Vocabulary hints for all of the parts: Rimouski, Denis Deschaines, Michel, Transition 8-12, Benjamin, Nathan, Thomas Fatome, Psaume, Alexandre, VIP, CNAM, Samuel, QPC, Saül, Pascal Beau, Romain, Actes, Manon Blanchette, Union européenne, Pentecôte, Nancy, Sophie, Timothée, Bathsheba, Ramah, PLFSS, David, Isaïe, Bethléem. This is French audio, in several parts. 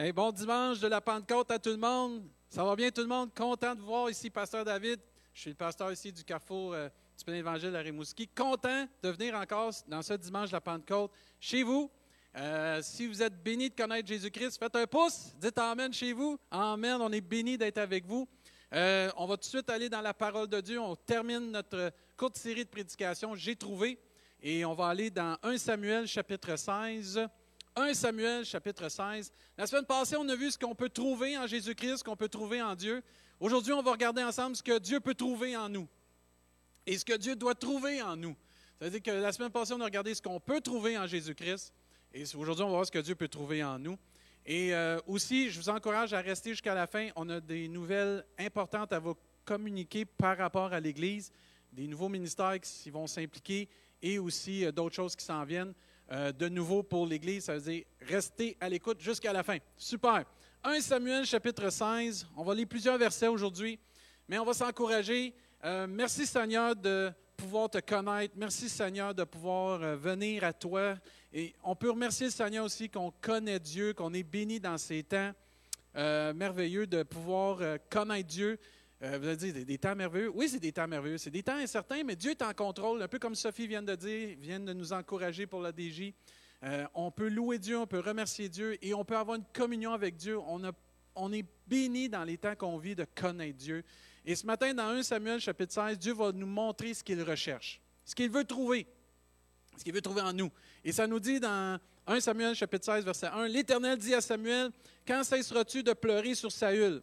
Un bon dimanche de la Pentecôte à tout le monde. Ça va bien tout le monde? Content de vous voir ici, pasteur David. Je suis le pasteur ici du Carrefour Plein Évangile à Rimouski. Content de venir encore dans ce dimanche de la Pentecôte chez vous. Si vous êtes bénis de connaître Jésus-Christ, faites un pouce, dites Amen chez vous. Amen, on est bénis d'être avec vous. On va tout de suite aller dans la parole de Dieu. On termine notre courte série de prédications, J'ai trouvé. Et on va aller dans 1 Samuel chapitre 16. 1 Samuel, chapitre 16. La semaine passée, on a vu ce qu'on peut trouver en Jésus-Christ, ce qu'on peut trouver en Dieu. Aujourd'hui, on va regarder ensemble ce que Dieu peut trouver en nous et ce que Dieu doit trouver en nous. C'est-à-dire que la semaine passée, on a regardé ce qu'on peut trouver en Jésus-Christ et aujourd'hui, on va voir ce que Dieu peut trouver en nous. Et aussi, je vous encourage à rester jusqu'à la fin. On a des nouvelles importantes à vous communiquer par rapport à l'Église, des nouveaux ministères qui vont s'impliquer et aussi d'autres choses qui s'en viennent. De nouveau pour l'Église, ça veut dire rester à l'écoute jusqu'à la fin. Super. 1 Samuel, chapitre 16. On va lire plusieurs versets aujourd'hui, mais on va s'encourager. Merci Seigneur de pouvoir te connaître. Merci Seigneur de pouvoir venir à toi. Et on peut remercier le Seigneur aussi qu'on connaît Dieu, qu'on est béni dans ces temps merveilleux de pouvoir connaître Dieu. Vous allez dire, des temps merveilleux. Oui, c'est des temps merveilleux. C'est des temps incertains, mais Dieu est en contrôle. Un peu comme Sophie vient de dire, vient de nous encourager pour la DJ. On peut louer Dieu, on peut remercier Dieu et on peut avoir une communion avec Dieu. On est béni dans les temps qu'on vit de connaître Dieu. Et ce matin, dans 1 Samuel, chapitre 16, Dieu va nous montrer ce qu'il recherche, ce qu'il veut trouver, ce qu'il veut trouver en nous. Et ça nous dit dans 1 Samuel, chapitre 16, verset 1, « L'Éternel dit à Samuel, « Quand cesseras-tu de pleurer sur Saül? »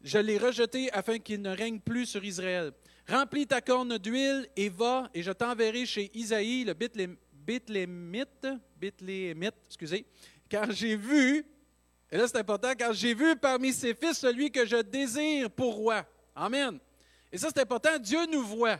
Je l'ai rejeté afin qu'il ne règne plus sur Israël. Remplis ta corne d'huile et va, et je t'enverrai chez Isaïe, le Bethléemite, excusez, car j'ai vu, et là c'est important, car j'ai vu parmi ses fils celui que je désire pour roi. Amen. Et ça c'est important, Dieu nous voit.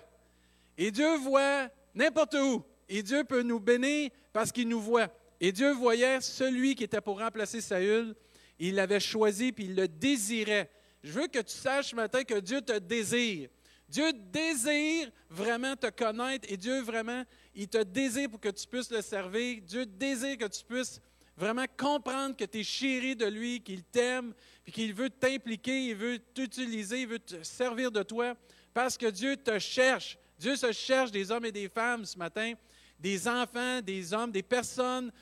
Et Dieu voit n'importe où. Et Dieu peut nous bénir parce qu'il nous voit. Et Dieu voyait celui qui était pour remplacer Saül. Il l'avait choisi puis il le désirait. Je veux que tu saches ce matin que Dieu te désire. Dieu désire vraiment te connaître et Dieu vraiment, il te désire pour que tu puisses le servir. Dieu désire que tu puisses vraiment comprendre que tu es chéri de lui, qu'il t'aime, puis qu'il veut t'impliquer, il veut t'utiliser, il veut te servir de toi parce que Dieu te cherche. Dieu se cherche des hommes et des femmes ce matin, des enfants, des hommes, des personnes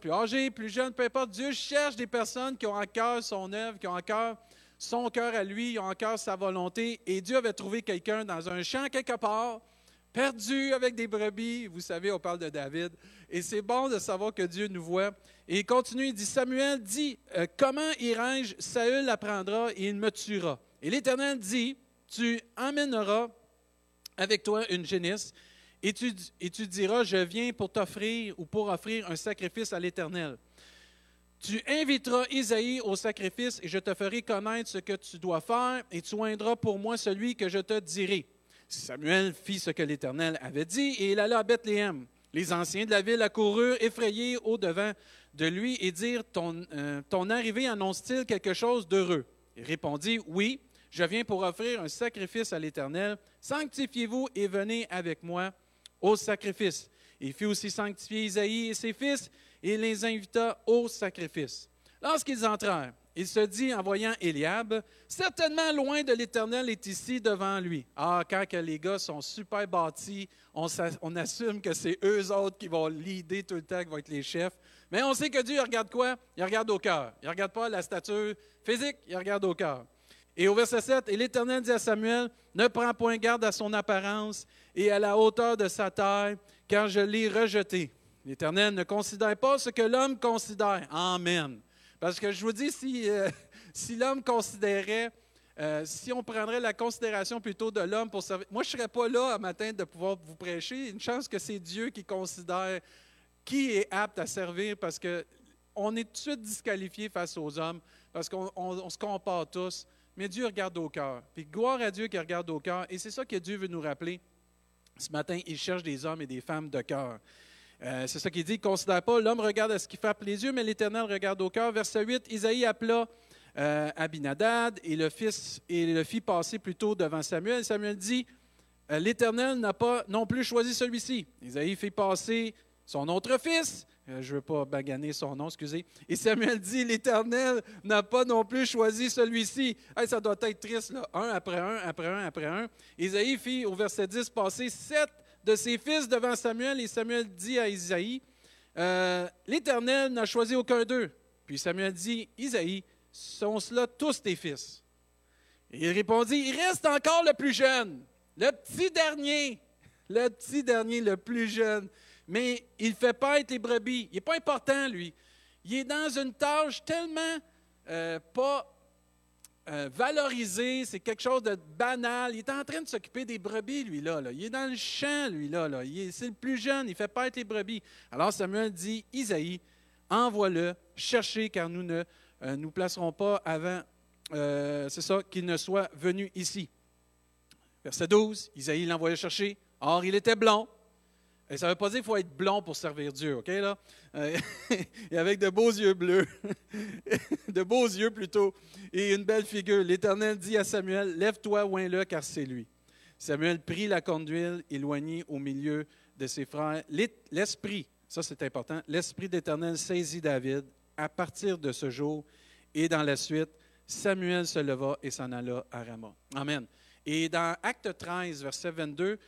plus âgées, plus jeunes, peu importe. Dieu cherche des personnes qui ont en cœur son œuvre, qui ont en cœur son cœur à lui, il a encore sa volonté. Et Dieu avait trouvé quelqu'un dans un champ quelque part, perdu avec des brebis. Vous savez, on parle de David. Et c'est bon de savoir que Dieu nous voit. Et il continue, il dit, Samuel dit, comment irai-je? Saül l'apprendra et il me tuera. Et l'Éternel dit, tu emmèneras avec toi une génisse et tu diras, je viens pour t'offrir ou pour offrir un sacrifice à l'Éternel. Tu inviteras Isaïe au sacrifice et je te ferai connaître ce que tu dois faire et tu oindras pour moi celui que je te dirai. Samuel fit ce que l'Éternel avait dit et il alla à Bethléem. Les anciens de la ville accoururent effrayés au-devant de lui et dirent « Ton arrivée annonce-t-il quelque chose d'heureux? » Il répondit « Oui, je viens pour offrir un sacrifice à l'Éternel. Sanctifiez-vous et venez avec moi au sacrifice. » Il fit aussi sanctifier Isaïe et ses fils. Et les invita au sacrifice. Lorsqu'ils entrèrent, il se dit en voyant Eliab, « Certainement loin de l'Éternel est ici devant lui. » Ah, quand que les gars sont super bâtis, on assume que c'est eux autres qui vont l'idée tout le temps, qui vont être les chefs. Mais on sait que Dieu, il regarde quoi? Il regarde au cœur. Il ne regarde pas la stature physique, il regarde au cœur. Et au verset 7, « Et l'Éternel dit à Samuel, « Ne prends point garde à son apparence et à la hauteur de sa taille, car je l'ai rejeté. » L'Éternel ne considère pas ce que l'homme considère. Amen. Parce que je vous dis, si l'homme considérait, si on prendrait la considération plutôt de l'homme pour servir. Moi, je ne serais pas là un matin de pouvoir vous prêcher. Une chance que c'est Dieu qui considère qui est apte à servir parce qu'on est tout de suite disqualifié face aux hommes, parce qu'on se compare tous. Mais Dieu regarde au cœur. Puis gloire à Dieu qui regarde au cœur. Et c'est ça que Dieu veut nous rappeler. Ce matin, il cherche des hommes et des femmes de cœur. C'est ça qu'il dit, « Considère pas, l'homme regarde à ce qui frappe les yeux, mais l'Éternel regarde au cœur. » Verset 8, Isaïe appela Abinadab et le fit passer plutôt devant Samuel. Samuel dit, « L'Éternel n'a pas non plus choisi celui-ci. » Isaïe fit passer son autre fils, Je ne veux pas baganer son nom, excusez. Et Samuel dit, l'Éternel n'a pas non plus choisi celui-ci. Hey, ça doit être triste, là. Un après un, après un, après un. Isaïe fit, au verset 10, passer 7 de ses fils devant Samuel. Et Samuel dit à Isaïe, l'Éternel n'a choisi aucun d'eux. Puis Samuel dit, Isaïe, sont-ce là tous tes fils? Et il répondit, il reste encore le plus jeune, le petit dernier, le plus jeune. Mais il ne fait pas être les brebis. Il n'est pas important, lui. Il est dans une tâche tellement pas valorisée. C'est quelque chose de banal. Il est en train de s'occuper des brebis, lui-là. Il est dans le champ, lui-là. C'est le plus jeune. Il ne fait pas être les brebis. Alors Samuel dit, Isaïe, envoie-le, cherchez, car nous ne nous placerons pas avant qu'il ne soit venu ici. Verset 12, Isaïe l'envoya chercher. Or, il était blond. Et ça ne veut pas dire qu'il faut être blond pour servir Dieu, OK, là? Et avec de beaux yeux bleus, de beaux yeux plutôt, et une belle figure. L'Éternel dit à Samuel, « Lève-toi, oins-le, car c'est lui. » Samuel prit la corne d'huile, éloigné au milieu de ses frères. L'esprit, ça c'est important, l'esprit d'Éternel saisit David. À partir de ce jour et dans la suite, Samuel se leva et s'en alla à Ramah. Amen. Et dans Actes 13, verset 22,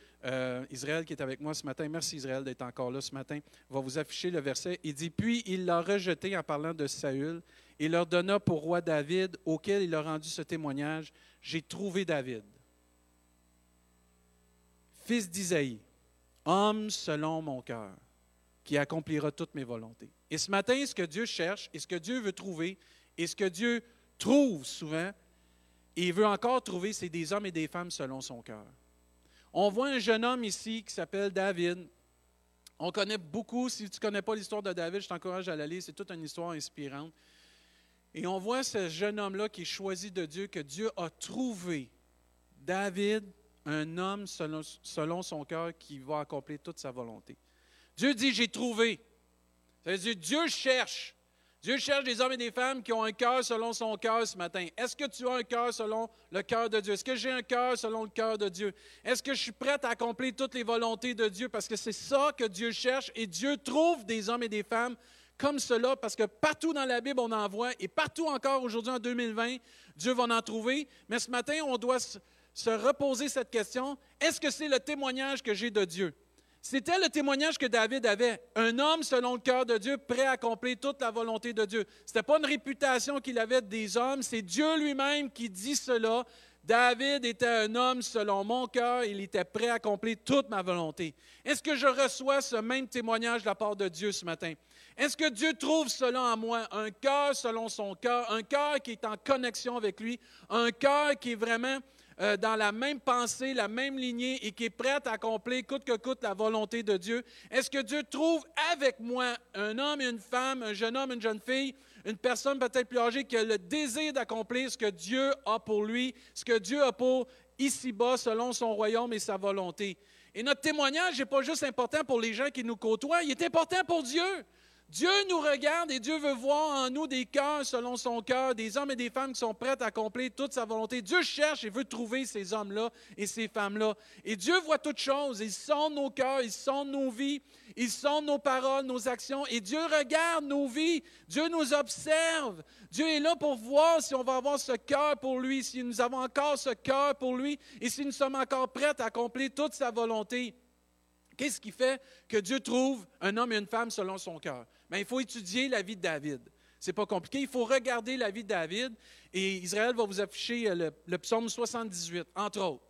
Israël qui est avec moi ce matin, merci Israël d'être encore là ce matin, va vous afficher le verset. Il dit, « Puis il l'a rejeté en parlant de Saül et leur donna pour roi David, auquel il a rendu ce témoignage, « J'ai trouvé David, fils d'Isaïe, homme selon mon cœur, qui accomplira toutes mes volontés. » Et ce matin, ce que Dieu cherche, et ce que Dieu veut trouver, et ce que Dieu trouve souvent, et il veut encore trouver, c'est des hommes et des femmes selon son cœur. On voit un jeune homme ici qui s'appelle David. On connaît beaucoup. Si tu ne connais pas l'histoire de David, je t'encourage à la lire. C'est toute une histoire inspirante. Et on voit ce jeune homme-là qui est choisi de Dieu, que Dieu a trouvé. David, un homme selon son cœur qui va accomplir toute sa volonté. Dieu dit, j'ai trouvé. Ça veut dire, Dieu cherche. Dieu cherche des hommes et des femmes qui ont un cœur selon son cœur ce matin. Est-ce que tu as un cœur selon le cœur de Dieu? Est-ce que j'ai un cœur selon le cœur de Dieu? Est-ce que je suis prête à accomplir toutes les volontés de Dieu? Parce que c'est ça que Dieu cherche et Dieu trouve des hommes et des femmes comme cela parce que partout dans la Bible, on en voit et partout encore aujourd'hui en 2020, Dieu va en trouver. Mais ce matin, on doit se reposer cette question. Est-ce que c'est le témoignage que j'ai de Dieu? C'était le témoignage que David avait. Un homme selon le cœur de Dieu, prêt à accomplir toute la volonté de Dieu. Ce n'était pas une réputation qu'il avait des hommes, c'est Dieu lui-même qui dit cela. David était un homme selon mon cœur, il était prêt à accomplir toute ma volonté. Est-ce que je reçois ce même témoignage de la part de Dieu ce matin? Est-ce que Dieu trouve cela en moi? Un cœur selon son cœur, un cœur qui est en connexion avec lui, un cœur qui est vraiment... dans la même pensée, la même lignée et qui est prête à accomplir coûte que coûte la volonté de Dieu. Est-ce que Dieu trouve avec moi un homme et une femme, un jeune homme, une jeune fille, une personne peut-être plus âgée qui a le désir d'accomplir ce que Dieu a pour lui, ce que Dieu a pour ici-bas selon son royaume et sa volonté? Et notre témoignage n'est pas juste important pour les gens qui nous côtoient, il est important pour Dieu. Dieu nous regarde et Dieu veut voir en nous des cœurs selon son cœur, des hommes et des femmes qui sont prêts à accomplir toute sa volonté. Dieu cherche et veut trouver ces hommes-là et ces femmes-là. Et Dieu voit toutes choses. Il sonde nos cœurs, il sonde nos vies, il sonde nos paroles, nos actions. Et Dieu regarde nos vies. Dieu nous observe. Dieu est là pour voir si on va avoir ce cœur pour lui, si nous avons encore ce cœur pour lui et si nous sommes encore prêts à accomplir toute sa volonté. Qu'est-ce qui fait que Dieu trouve un homme et une femme selon son cœur? Bien, il faut étudier la vie de David. Ce n'est pas compliqué. Il faut regarder la vie de David. Et Israël va vous afficher le psaume 78, entre autres.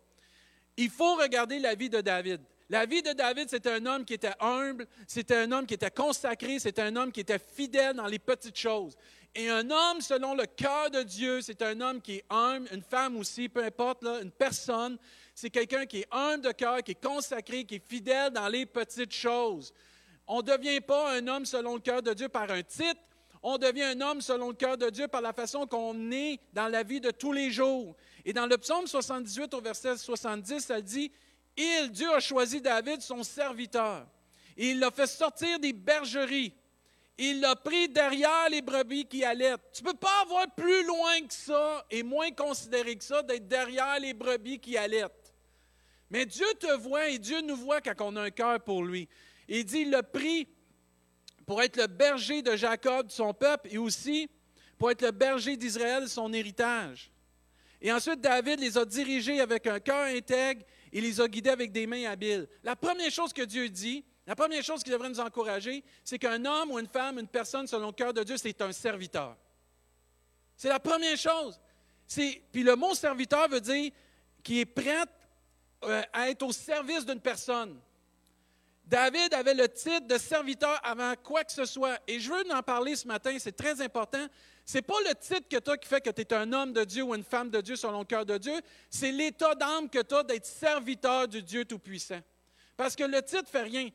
Il faut regarder la vie de David. La vie de David, c'était un homme qui était humble, c'était un homme qui était consacré, c'était un homme qui était fidèle dans les petites choses. Et un homme selon le cœur de Dieu, c'est un homme qui est humble, une femme aussi, peu importe, là, une personne. C'est quelqu'un qui est humble de cœur, qui est consacré, qui est fidèle dans les petites choses. On ne devient pas un homme selon le cœur de Dieu par un titre. On devient un homme selon le cœur de Dieu par la façon qu'on est dans la vie de tous les jours. Et dans le psaume 78 au verset 70, ça dit, « Dieu a choisi David, son serviteur. Et il l'a fait sortir des bergeries. » Il l'a pris derrière les brebis qui allaitent. Tu ne peux pas avoir plus loin que ça et moins considéré que ça d'être derrière les brebis qui allaitent. Mais Dieu te voit et Dieu nous voit quand on a un cœur pour lui. Il dit, il l'a pris pour être le berger de Jacob, son peuple, et aussi pour être le berger d'Israël, son héritage. Et ensuite, David les a dirigés avec un cœur intègre et les a guidés avec des mains habiles. La première chose que Dieu dit, la première chose qui devrait nous encourager, c'est qu'un homme ou une femme, une personne selon le cœur de Dieu, c'est un serviteur. C'est la première chose. Puis le mot serviteur veut dire qui est prêt à être au service d'une personne. David avait le titre de serviteur avant quoi que ce soit. Et je veux en parler ce matin, c'est très important. Ce n'est pas le titre que tu as qui fait que tu es un homme de Dieu ou une femme de Dieu selon le cœur de Dieu. C'est l'état d'âme que tu as d'être serviteur du Dieu Tout-Puissant. Parce que le titre ne fait rien.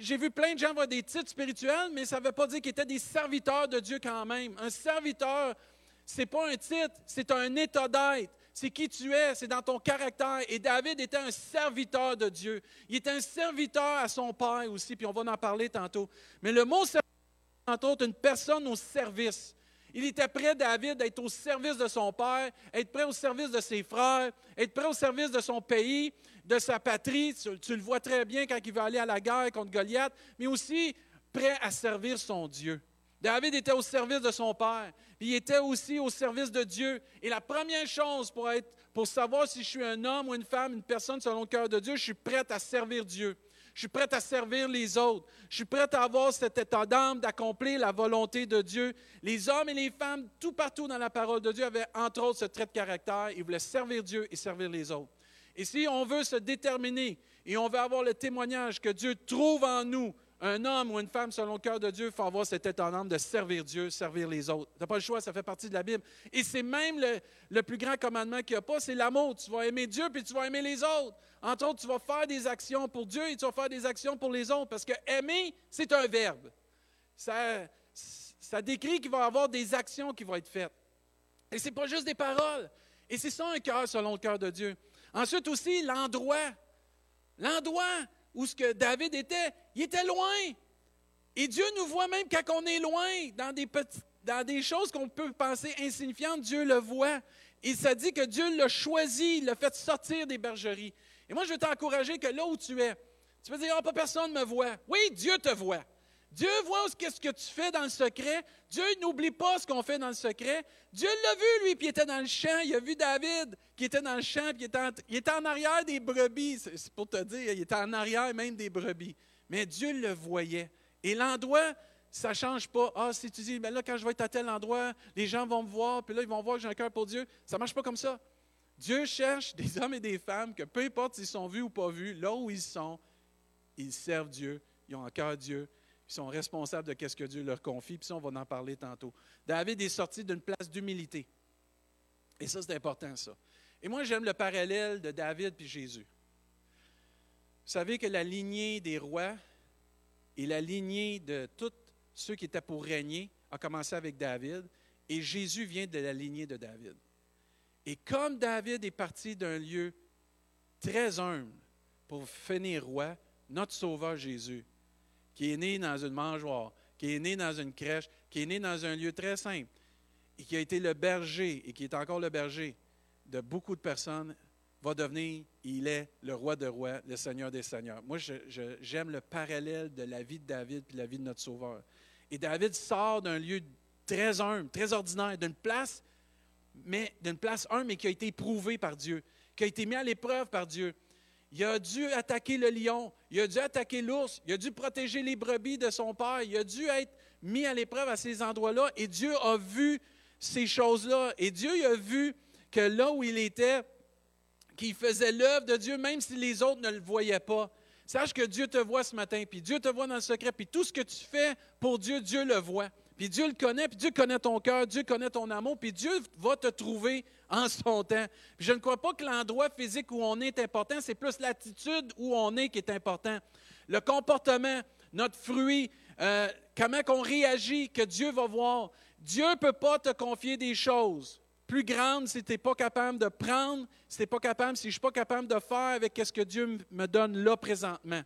J'ai vu plein de gens avoir des titres spirituels, mais ça ne veut pas dire qu'ils étaient des serviteurs de Dieu quand même. Un serviteur, ce n'est pas un titre, c'est un état d'être. C'est qui tu es, c'est dans ton caractère. Et David était un serviteur de Dieu. Il était un serviteur à son père aussi, puis on va en parler tantôt. Mais le mot serviteur, entre autres, une personne au service. Il était prêt, David, à être au service de son père, être prêt au service de ses frères, être prêt au service de son pays, de sa patrie. Tu le vois très bien quand il veut aller à la guerre contre Goliath, mais aussi prêt à servir son Dieu. David était au service de son père, puis il était aussi au service de Dieu. Et la première chose pour savoir si je suis un homme ou une femme, une personne selon le cœur de Dieu, je suis prête à servir Dieu. Je suis prête à servir les autres. Je suis prête à avoir cet état d'âme d'accomplir la volonté de Dieu. Les hommes et les femmes, tout partout dans la parole de Dieu, avaient entre autres ce trait de caractère. Ils voulaient servir Dieu et servir les autres. Et si on veut se déterminer et on veut avoir le témoignage que Dieu trouve en nous, un homme ou une femme selon le cœur de Dieu, il faut avoir cet état d'âme de servir Dieu, servir les autres. Tu n'as pas le choix, ça fait partie de la Bible. Et c'est même le plus grand commandement qu'il n'y a pas, c'est l'amour. Tu vas aimer Dieu puis tu vas aimer les autres. Entre autres, tu vas faire des actions pour Dieu et tu vas faire des actions pour les autres. Parce que aimer, c'est un verbe. Ça décrit qu'il va y avoir des actions qui vont être faites. Et ce n'est pas juste des paroles. Et c'est ça un cœur selon le cœur de Dieu. Ensuite aussi, l'endroit. L'endroit où ce que David était, il était loin. Et Dieu nous voit même quand on est loin, dans des choses qu'on peut penser insignifiantes, Dieu le voit. Et ça dit que Dieu l'a choisi, l'a fait sortir des bergeries. Et moi, je veux t'encourager que là où tu es, tu vas dire, « Ah, pas personne me voit. » Oui, Dieu te voit. Dieu voit ce que tu fais dans le secret. Dieu n'oublie pas ce qu'on fait dans le secret. Dieu l'a vu, lui, puis il était dans le champ. Il a vu David qui était dans le champ, puis il était en arrière des brebis. C'est pour te dire, il était en arrière même des brebis. Mais Dieu le voyait. Et l'endroit, ça ne change pas. Ah, si tu dis, bien là, quand je vais être à tel endroit, les gens vont me voir, puis là, ils vont voir que j'ai un cœur pour Dieu. Ça ne marche pas comme ça. Dieu cherche des hommes et des femmes que, peu importe s'ils sont vus ou pas vus, là où ils sont, ils servent Dieu, ils ont un cœur Dieu. Ils sont responsables de ce que Dieu leur confie, puis ça, on va en parler tantôt. David est sorti d'une place d'humilité. Et ça, c'est important, ça. Et moi, j'aime le parallèle de David puis Jésus. Vous savez que la lignée des rois et la lignée de tous ceux qui étaient pour régner a commencé avec David, et Jésus vient de la lignée de David. Et comme David est parti d'un lieu très humble pour finir roi, notre Sauveur Jésus, qui est né dans une mangeoire, qui est né dans une crèche, qui est né dans un lieu très simple, et qui a été le berger, et qui est encore le berger de beaucoup de personnes, va devenir, il est le roi de rois, le Seigneur des seigneurs. Moi, j'aime le parallèle de la vie de David et de la vie de notre Sauveur. Et David sort d'un lieu très humble, très ordinaire, d'une place humble, mais qui a été éprouvée par Dieu, qui a été mis à l'épreuve par Dieu. Il a dû attaquer le lion, il a dû attaquer l'ours, il a dû protéger les brebis de son père, il a dû être mis à l'épreuve à ces endroits-là, et Dieu a vu ces choses-là. Et Dieu il a vu que là où il était, qu'il faisait l'œuvre de Dieu, même si les autres ne le voyaient pas. Sache que Dieu te voit ce matin, puis Dieu te voit dans le secret, puis tout ce que tu fais pour Dieu, Dieu le voit. Puis Dieu le connaît, puis Dieu connaît ton cœur, Dieu connaît ton amour, puis Dieu va te trouver en son temps. Puis je ne crois pas que l'endroit physique où on est important, c'est plus l'attitude où on est qui est important. Le comportement, notre fruit, comment qu'on réagit, que Dieu va voir. Dieu ne peut pas te confier des choses plus grandes si tu n'es pas capable de prendre, si tu n'es pas capable, si je ne suis pas capable de faire avec ce que Dieu me donne là présentement.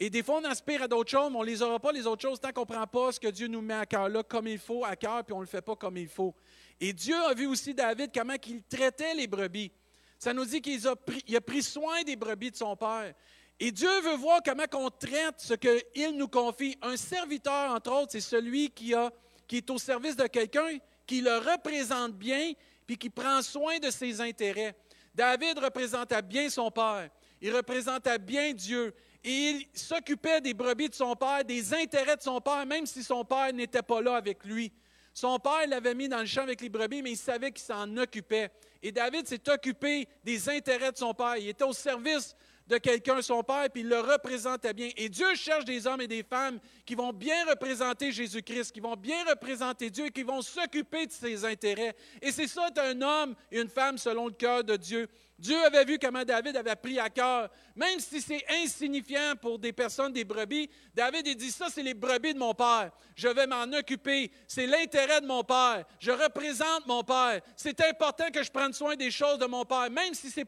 Et des fois, on aspire à d'autres choses, mais on ne les aura pas, les autres choses, tant qu'on ne prend pas ce que Dieu nous met à cœur là, comme il faut, à cœur, puis on ne le fait pas comme il faut. Et Dieu a vu aussi David, comment il traitait les brebis. Ça nous dit qu'il a pris soin des brebis de son père. Et Dieu veut voir comment on traite ce qu'il nous confie. Un serviteur, entre autres, c'est celui qui est au service de quelqu'un, qui le représente bien, puis qui prend soin de ses intérêts. David représenta bien son père. Il représenta bien Dieu. Et il s'occupait des brebis de son père, des intérêts de son père, même si son père n'était pas là avec lui. Son père l'avait mis dans le champ avec les brebis, mais il savait qu'il s'en occupait. Et David s'est occupé des intérêts de son père. Il était au service de quelqu'un, son père, puis il le représentait bien. Et Dieu cherche des hommes et des femmes qui vont bien représenter Jésus-Christ, qui vont bien représenter Dieu, qui vont s'occuper de ses intérêts. Et c'est ça d'un homme et une femme selon le cœur de Dieu. Dieu avait vu comment David avait pris à cœur. Même si c'est insignifiant pour des personnes, des brebis, David il dit, ça c'est les brebis de mon père. Je vais m'en occuper. C'est l'intérêt de mon père. Je représente mon père. C'est important que je prenne soin des choses de mon père. Même si c'est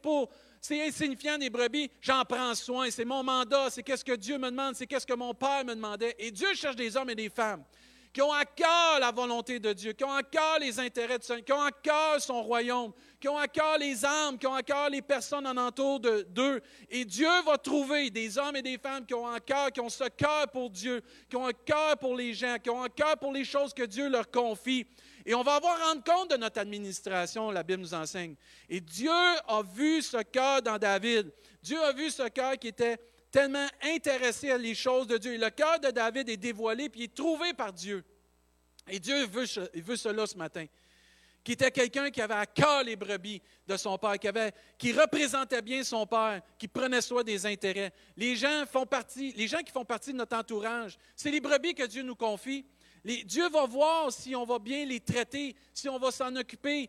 insignifiant des brebis, j'en prends soin. C'est mon mandat. C'est qu'est-ce que Dieu me demande. C'est qu'est-ce que mon père me demandait. Et Dieu cherche des hommes et des femmes qui ont à cœur la volonté de Dieu, qui ont à cœur les intérêts de Dieu, qui ont à cœur son royaume, qui ont à cœur les âmes, qui ont à cœur les personnes en entour d'eux. Et Dieu va trouver des hommes et des femmes qui ont à cœur, qui ont ce cœur pour Dieu, qui ont un cœur pour les gens, qui ont un cœur pour les choses que Dieu leur confie. Et on va rendre compte de notre administration, la Bible nous enseigne. Et Dieu a vu ce cœur dans David. Dieu a vu ce cœur qui était tellement intéressé à les choses de Dieu. Et le cœur de David est dévoilé, puis il est trouvé par Dieu. Et Dieu veut cela ce matin. Qui était quelqu'un qui avait à cœur les brebis de son père, qui représentait bien son père, qui prenait soin des intérêts. Les gens qui font partie de notre entourage, c'est les brebis que Dieu nous confie. Dieu va voir si on va bien les traiter, si on va s'en occuper.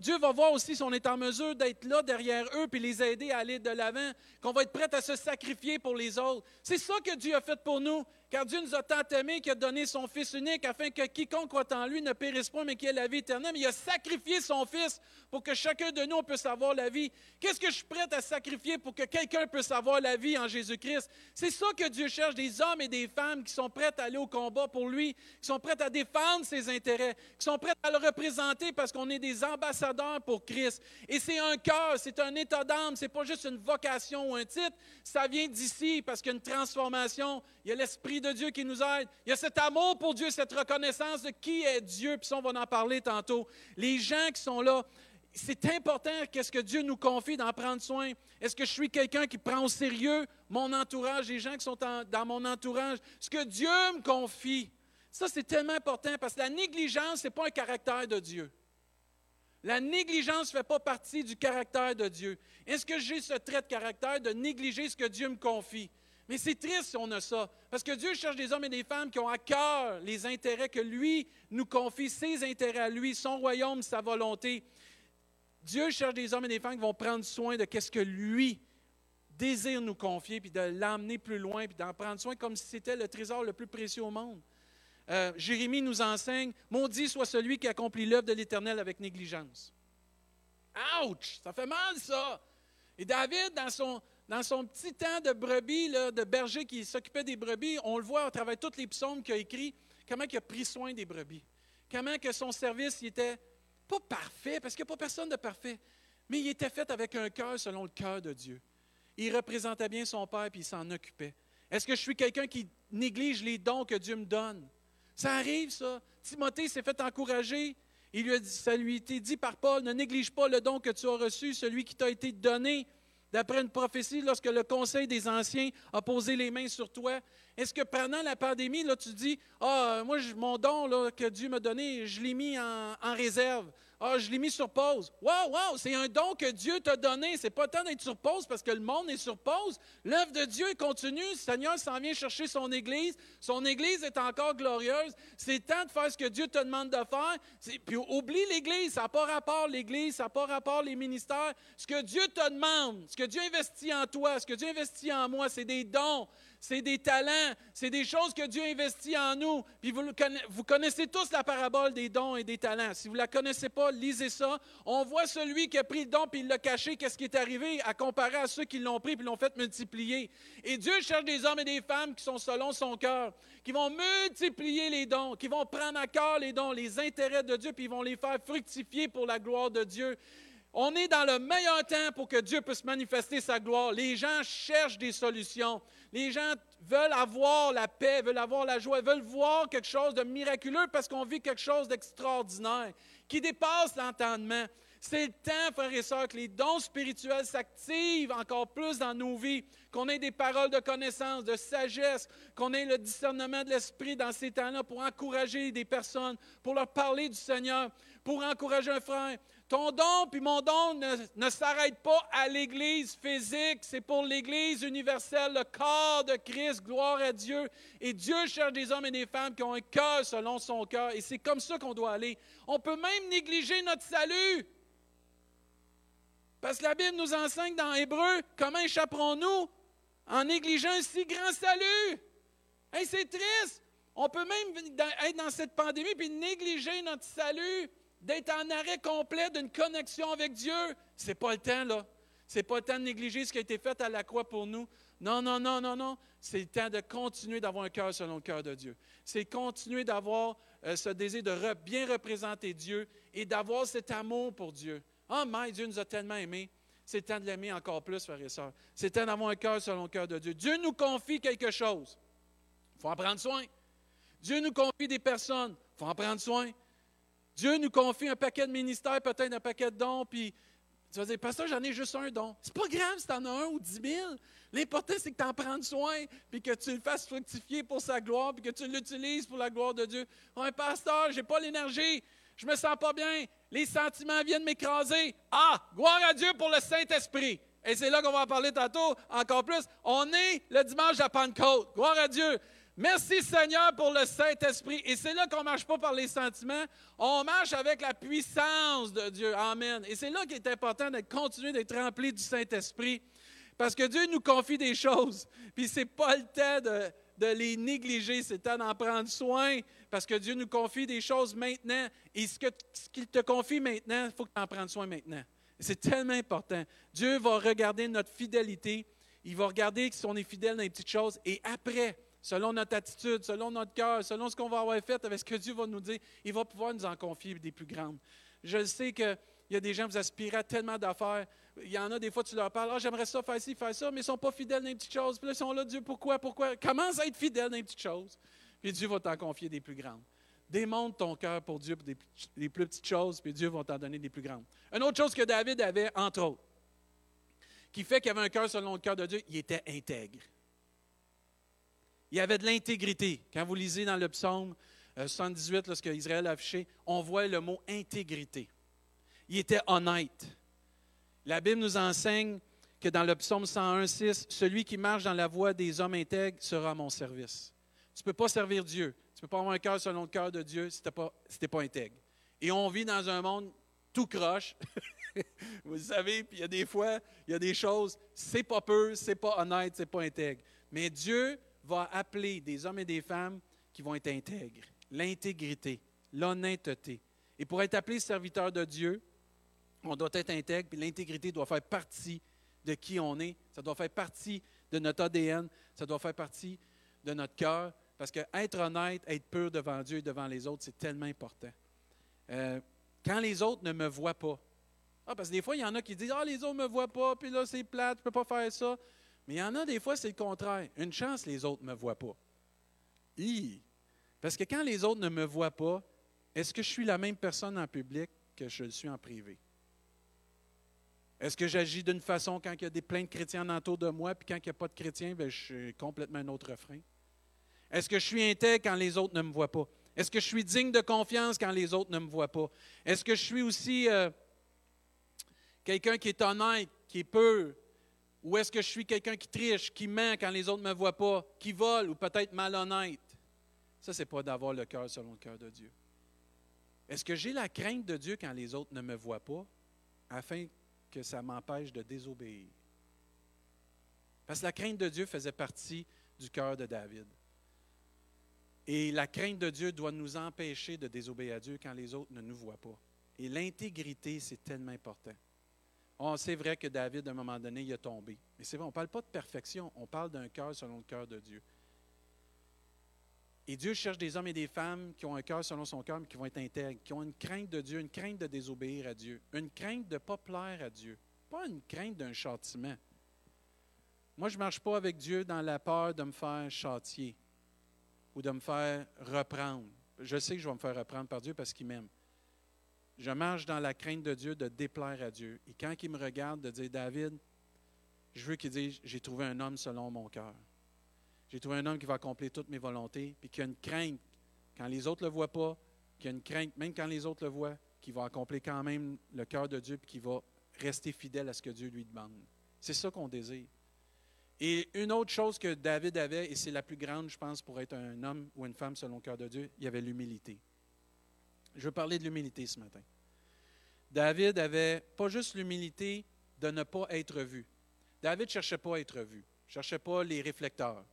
Dieu va voir aussi si on est en mesure d'être là derrière eux puis les aider à aller de l'avant, qu'on va être prêt à se sacrifier pour les autres. C'est ça que Dieu a fait pour nous, car Dieu nous a tant aimés qu'il a donné son Fils unique afin que quiconque croit en lui ne périsse point, mais qu'il ait la vie éternelle. Mais il a sacrifié son Fils pour que chacun de nous puisse avoir la vie. Qu'est-ce que je suis prêt à sacrifier pour que quelqu'un puisse avoir la vie en Jésus-Christ? C'est ça que Dieu cherche, des hommes et des femmes qui sont prêts à aller au combat pour lui, qui sont prêts à défendre ses intérêts, qui sont prêts à le représenter parce qu'on est des ambassadeurs pour Christ. Et c'est un cœur, c'est un état d'âme, c'est pas juste une vocation ou un titre, ça vient d'ici parce qu'il y a une transformation, il y a l'Esprit de Dieu qui nous aide. Il y a cet amour pour Dieu, cette reconnaissance de qui est Dieu, puis ça, on va en parler tantôt. Les gens qui sont là, c'est important qu'est-ce que Dieu nous confie d'en prendre soin. Est-ce que je suis quelqu'un qui prend au sérieux mon entourage, les gens qui sont dans mon entourage, ce que Dieu me confie? Ça, c'est tellement important parce que la négligence, ce n'est pas un caractère de Dieu. La négligence ne fait pas partie du caractère de Dieu. Est-ce que j'ai ce trait de caractère de négliger ce que Dieu me confie? Mais c'est triste si on a ça, parce que Dieu cherche des hommes et des femmes qui ont à cœur les intérêts que lui nous confie, ses intérêts à lui, son royaume, sa volonté. Dieu cherche des hommes et des femmes qui vont prendre soin de ce que lui désire nous confier, puis de l'emmener plus loin, puis d'en prendre soin comme si c'était le trésor le plus précieux au monde. Jérémie nous enseigne, « Maudit soit celui qui accomplit l'œuvre de l'Éternel avec négligence. » Ouch! Ça fait mal, ça! Et David, dans son petit temps de brebis, de berger qui s'occupait des brebis, on le voit à travers tous les psaumes qu'il a écrits, comment il a pris soin des brebis. Comment que son service n'était pas parfait, parce qu'il n'y a pas personne de parfait, mais il était fait avec un cœur selon le cœur de Dieu. Il représentait bien son père puis il s'en occupait. Est-ce que je suis quelqu'un qui néglige les dons que Dieu me donne? Ça arrive, ça. Timothée s'est fait encourager. Ça lui a été dit par Paul, « Ne néglige pas le don que tu as reçu, celui qui t'a été donné. » D'après une prophétie, lorsque le conseil des anciens a posé les mains sur toi, est-ce que pendant la pandémie, là, tu dis, « Ah, moi, mon don là, que Dieu m'a donné, je l'ai mis en réserve. Ah, je l'ai mis sur pause. » Wow, c'est un don que Dieu t'a donné. C'est pas le temps d'être sur pause parce que le monde est sur pause. L'œuvre de Dieu continue. Le Seigneur s'en vient chercher son Église. Son Église est encore glorieuse. C'est le temps de faire ce que Dieu te demande de faire. Puis oublie l'Église. Ça n'a pas rapport l'Église. Ça n'a pas rapport les ministères. Ce que Dieu te demande, ce que Dieu investit en toi, ce que Dieu investit en moi, c'est des dons. C'est des talents, c'est des choses que Dieu investit en nous. Puis vous connaissez tous la parabole des dons et des talents. Si vous ne la connaissez pas, lisez ça. On voit celui qui a pris le don puis il l'a caché, qu'est-ce qui est arrivé à comparer à ceux qui l'ont pris puis l'ont fait multiplier. Et Dieu cherche des hommes et des femmes qui sont selon son cœur, qui vont multiplier les dons, qui vont prendre à cœur les dons, les intérêts de Dieu, puis ils vont les faire fructifier pour la gloire de Dieu. On est dans le meilleur temps pour que Dieu puisse manifester sa gloire. Les gens cherchent des solutions. Les gens veulent avoir la paix, veulent avoir la joie, veulent voir quelque chose de miraculeux parce qu'on vit quelque chose d'extraordinaire, qui dépasse l'entendement. C'est le temps, frères et sœurs, que les dons spirituels s'activent encore plus dans nos vies, qu'on ait des paroles de connaissance, de sagesse, qu'on ait le discernement de l'esprit dans ces temps-là pour encourager des personnes, pour leur parler du Seigneur, pour encourager un frère. Ton don puis mon don ne s'arrête pas à l'Église physique, c'est pour l'Église universelle, le corps de Christ, gloire à Dieu. Et Dieu cherche des hommes et des femmes qui ont un cœur selon son cœur, et c'est comme ça qu'on doit aller. On peut même négliger notre salut. Parce que la Bible nous enseigne dans Hébreux, comment échapperons-nous en négligeant un si grand salut? Hey, c'est triste! On peut même être dans cette pandémie et négliger notre salut, d'être en arrêt complet d'une connexion avec Dieu. C'est pas le temps, là. C'est pas le temps de négliger ce qui a été fait à la croix pour nous. Non. C'est le temps de continuer d'avoir un cœur selon le cœur de Dieu. C'est continuer d'avoir ce désir de bien représenter Dieu et d'avoir cet amour pour Dieu. Oh my, Dieu nous a tellement aimés. C'est le temps de l'aimer encore plus, frères et sœurs. C'est le temps d'avoir un cœur selon le cœur de Dieu. Dieu nous confie quelque chose. Il faut en prendre soin. Dieu nous confie des personnes. Il faut en prendre soin. Dieu nous confie un paquet de ministères, peut-être un paquet de dons, puis tu vas dire, pasteur, j'en ai juste un don. C'est pas grave si tu en as un ou 10 000. L'important, c'est que tu en prennes soin, puis que tu le fasses fructifier pour sa gloire, puis que tu l'utilises pour la gloire de Dieu. Oh, pasteur, j'ai pas l'énergie. Je me sens pas bien. Les sentiments viennent m'écraser. Ah, gloire à Dieu pour le Saint-Esprit. Et c'est là qu'on va en parler tantôt, encore plus. On est le dimanche à Pentecôte. Gloire à Dieu. Merci Seigneur pour le Saint-Esprit. Et c'est là qu'on ne marche pas par les sentiments. On marche avec la puissance de Dieu. Amen. Et c'est là qu'il est important de continuer d'être rempli du Saint-Esprit. Parce que Dieu nous confie des choses. Puis ce n'est pas le temps de les négliger, c'est le temps d'en prendre soin, parce que Dieu nous confie des choses maintenant, et ce qu'il te confie maintenant, il faut que tu en prennes soin maintenant. C'est tellement important. Dieu va regarder notre fidélité, il va regarder si on est fidèle dans les petites choses, et après, selon notre attitude, selon notre cœur, selon ce qu'on va avoir fait, avec ce que Dieu va nous dire, il va pouvoir nous en confier des plus grandes. Je sais qu'il y a des gens, vous aspirez à tellement d'affaires. Il y en a des fois, tu leur parles, « Ah, j'aimerais ça, faire ci, faire ça », mais ils ne sont pas fidèles dans les petites choses. Puis là, ils sont là, « Dieu, pourquoi? » Commence à être fidèle dans les petites choses. Puis Dieu va t'en confier des plus grandes. Démontre ton cœur pour Dieu pour des plus petites choses, puis Dieu va t'en donner des plus grandes. Une autre chose que David avait, entre autres, qui fait qu'il avait un cœur selon le cœur de Dieu, il était intègre. Il avait de l'intégrité. Quand vous lisez dans le psaume 78, lorsque Israël a affiché, on voit le mot « intégrité ». Il était honnête. La Bible nous enseigne que dans le psaume 101:6, « Celui qui marche dans la voie des hommes intègres sera à mon service. » Tu ne peux pas servir Dieu. Tu ne peux pas avoir un cœur selon le cœur de Dieu si tu n'es pas intègre. Et on vit dans un monde tout croche. Vous savez, puis il y a des fois, il y a des choses, c'est pas pur, c'est pas honnête, c'est pas intègre. Mais Dieu va appeler des hommes et des femmes qui vont être intègres. L'intégrité, l'honnêteté. Et pour être appelé serviteur de Dieu, on doit être intègre, puis l'intégrité doit faire partie de qui on est. Ça doit faire partie de notre ADN, ça doit faire partie de notre cœur, parce qu'être honnête, être pur devant Dieu et devant les autres, c'est tellement important. Quand les autres ne me voient pas, parce que des fois, il y en a qui disent « Ah, les autres ne me voient pas, puis là, c'est plate, je ne peux pas faire ça. » Mais il y en a des fois, c'est le contraire. Une chance, les autres ne me voient pas. Parce que quand les autres ne me voient pas, est-ce que je suis la même personne en public que je le suis en privé? Est-ce que j'agis d'une façon quand il y a plein de chrétiens autour de moi, puis quand il n'y a pas de chrétiens, bien, je suis complètement un autre frein? Est-ce que je suis intègre quand les autres ne me voient pas? Est-ce que je suis digne de confiance quand les autres ne me voient pas? Est-ce que je suis aussi quelqu'un qui est honnête, qui est pur? Ou est-ce que je suis quelqu'un qui triche, qui ment quand les autres ne me voient pas, qui vole ou peut-être malhonnête? Ça, c'est pas d'avoir le cœur selon le cœur de Dieu. Est-ce que j'ai la crainte de Dieu quand les autres ne me voient pas, afin que ça m'empêche de désobéir? Parce que la crainte de Dieu faisait partie du cœur de David. Et la crainte de Dieu doit nous empêcher de désobéir à Dieu quand les autres ne nous voient pas. Et l'intégrité, c'est tellement important. Oh, c'est vrai que David, à un moment donné, il a tombé. Mais c'est vrai, on ne parle pas de perfection, on parle d'un cœur selon le cœur de Dieu. Et Dieu cherche des hommes et des femmes qui ont un cœur selon son cœur, mais qui vont être intègres, qui ont une crainte de Dieu, une crainte de désobéir à Dieu, une crainte de ne pas plaire à Dieu, pas une crainte d'un châtiment. Moi, je ne marche pas avec Dieu dans la peur de me faire châtier ou de me faire reprendre. Je sais que je vais me faire reprendre par Dieu parce qu'il m'aime. Je marche dans la crainte de Dieu de déplaire à Dieu. Et quand il me regarde, de dire, David, je veux qu'il dise, j'ai trouvé un homme selon mon cœur. J'ai trouvé un homme qui va accomplir toutes mes volontés, puis qui a une crainte, quand les autres ne le voient pas, qui a une crainte, même quand les autres le voient, qui va accomplir quand même le cœur de Dieu, puis qui va rester fidèle à ce que Dieu lui demande. C'est ça qu'on désire. Et une autre chose que David avait, et c'est la plus grande, je pense, pour être un homme ou une femme selon le cœur de Dieu, il y avait l'humilité. Je veux parler de l'humilité ce matin. David avait pas juste l'humilité de ne pas être vu. David ne cherchait pas à être vu, ne cherchait pas les réflecteurs.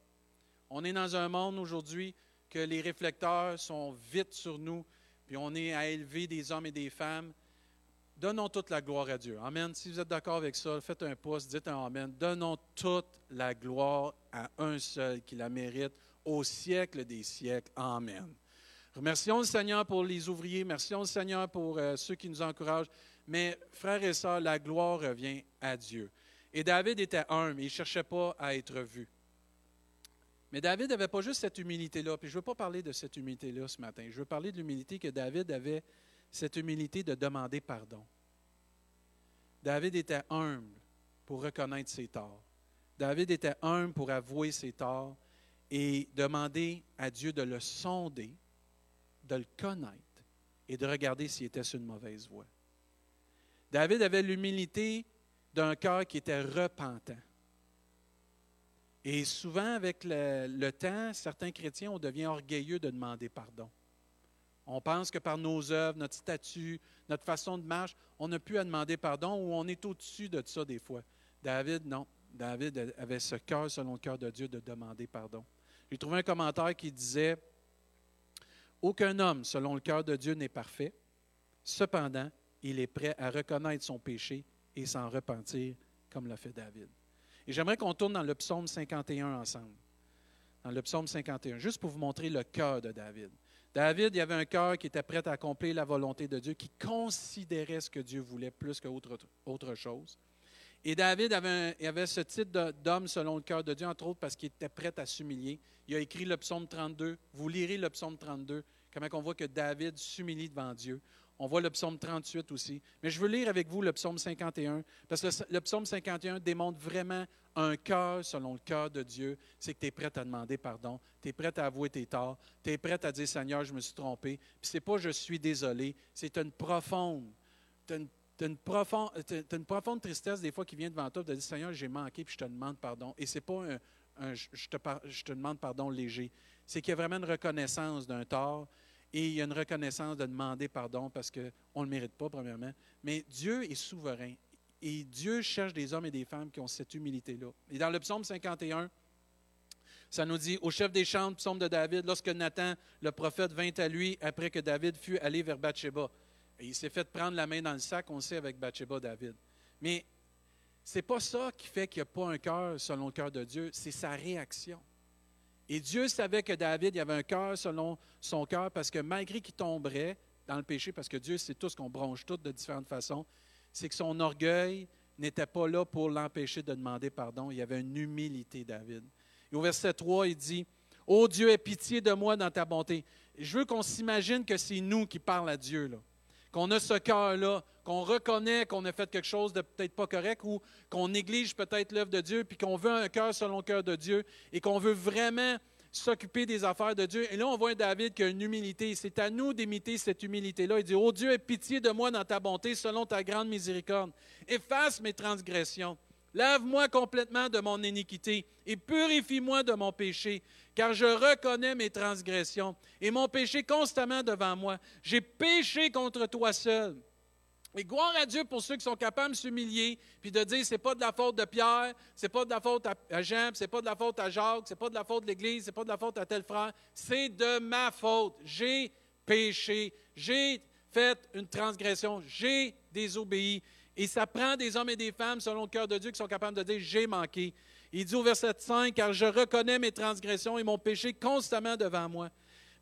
On est dans un monde aujourd'hui que les réflecteurs sont vite sur nous, puis on est à élever des hommes et des femmes. Donnons toute la gloire à Dieu. Amen. Si vous êtes d'accord avec ça, faites un pouce, dites un amen. Donnons toute la gloire à un seul qui la mérite au siècle des siècles. Amen. Remercions le Seigneur pour les ouvriers. Remercions le Seigneur pour ceux qui nous encouragent. Mais, frères et sœurs, la gloire revient à Dieu. Et David était humble. Il ne cherchait pas à être vu. Mais David n'avait pas juste cette humilité-là. Puis je ne veux pas parler de cette humilité-là ce matin. Je veux parler de l'humilité que David avait, cette humilité de demander pardon. David était humble pour reconnaître ses torts. David était humble pour avouer ses torts et demander à Dieu de le sonder, de le connaître et de regarder s'il était sur une mauvaise voie. David avait l'humilité d'un cœur qui était repentant. Et souvent, avec le temps, certains chrétiens, on devient orgueilleux de demander pardon. On pense que par nos œuvres, notre statut, notre façon de marche, on a pu à demander pardon ou on est au-dessus de ça des fois. David, non. David avait ce cœur, selon le cœur de Dieu, de demander pardon. J'ai trouvé un commentaire qui disait « Aucun homme, selon le cœur de Dieu, n'est parfait. Cependant, il est prêt à reconnaître son péché et s'en repentir, comme l'a fait David. » Et j'aimerais qu'on tourne dans le psaume 51 ensemble. Dans le psaume 51, juste pour vous montrer le cœur de David. David, il avait un cœur qui était prêt à accomplir la volonté de Dieu, qui considérait ce que Dieu voulait plus qu'autre chose. Et David avait ce titre d'homme selon le cœur de Dieu, entre autres parce qu'il était prêt à s'humilier. Il a écrit le psaume 32. Vous lirez le psaume 32, comment on voit que David s'humilie devant Dieu. On voit le psaume 38 aussi. Mais je veux lire avec vous le psaume 51, parce que le psaume 51 démontre vraiment un cœur selon le cœur de Dieu. C'est que tu es prêt à demander pardon, tu es prêt à avouer tes torts, tu es prêt à dire « Seigneur, je me suis trompé ». Puis c'est pas « je suis désolé », c'est une profonde tristesse des fois qui vient devant toi de dire « Seigneur, j'ai manqué, puis je te demande pardon ». Et c'est pas je te demande pardon léger. C'est qu'il y a vraiment une reconnaissance d'un tort. Et il y a une reconnaissance de demander pardon parce qu'on ne le mérite pas, premièrement. Mais Dieu est souverain. Et Dieu cherche des hommes et des femmes qui ont cette humilité-là. Et dans le psaume 51, ça nous dit, « Au chef des chants, psaume de David, lorsque Nathan, le prophète, vint à lui après que David fut allé vers Bathsheba. » Et il s'est fait prendre la main dans le sac, on le sait, avec Bathsheba, David. Mais c'est pas ça qui fait qu'il n'y a pas un cœur selon le cœur de Dieu, c'est sa réaction. Et Dieu savait que David, il avait un cœur selon son cœur, parce que malgré qu'il tomberait dans le péché, parce que Dieu sait tous qu'on bronche tous de différentes façons, c'est que son orgueil n'était pas là pour l'empêcher de demander pardon. Il y avait une humilité, David. Et au verset 3, il dit, « Ô Dieu, aie pitié de moi dans ta bonté. » Je veux qu'on s'imagine que c'est nous qui parlons à Dieu, là, qu'on a ce cœur-là, qu'on reconnaît qu'on a fait quelque chose de peut-être pas correct ou qu'on néglige peut-être l'œuvre de Dieu, puis qu'on veut un cœur selon le cœur de Dieu et qu'on veut vraiment s'occuper des affaires de Dieu. Et là, on voit un David qui a une humilité. C'est à nous d'imiter cette humilité-là. Il dit, « Ô Dieu, aie pitié de moi dans ta bonté selon ta grande miséricorde. Efface mes transgressions. Lave-moi complètement de mon iniquité et purifie-moi de mon péché, car je reconnais mes transgressions et mon péché constamment devant moi. J'ai péché contre toi seul. » Et gloire à Dieu pour ceux qui sont capables de s'humilier puis de dire, c'est pas de la faute de Pierre, c'est pas de la faute à Jean, c'est pas de la faute à Jacques, c'est pas de la faute de l'Église, c'est pas de la faute à tel frère, c'est de ma faute. J'ai péché, j'ai fait une transgression, j'ai désobéi. Et ça prend des hommes et des femmes, selon le cœur de Dieu, qui sont capables de dire « j'ai manqué ». Il dit au verset 5 « Car je reconnais mes transgressions et mon péché constamment devant moi.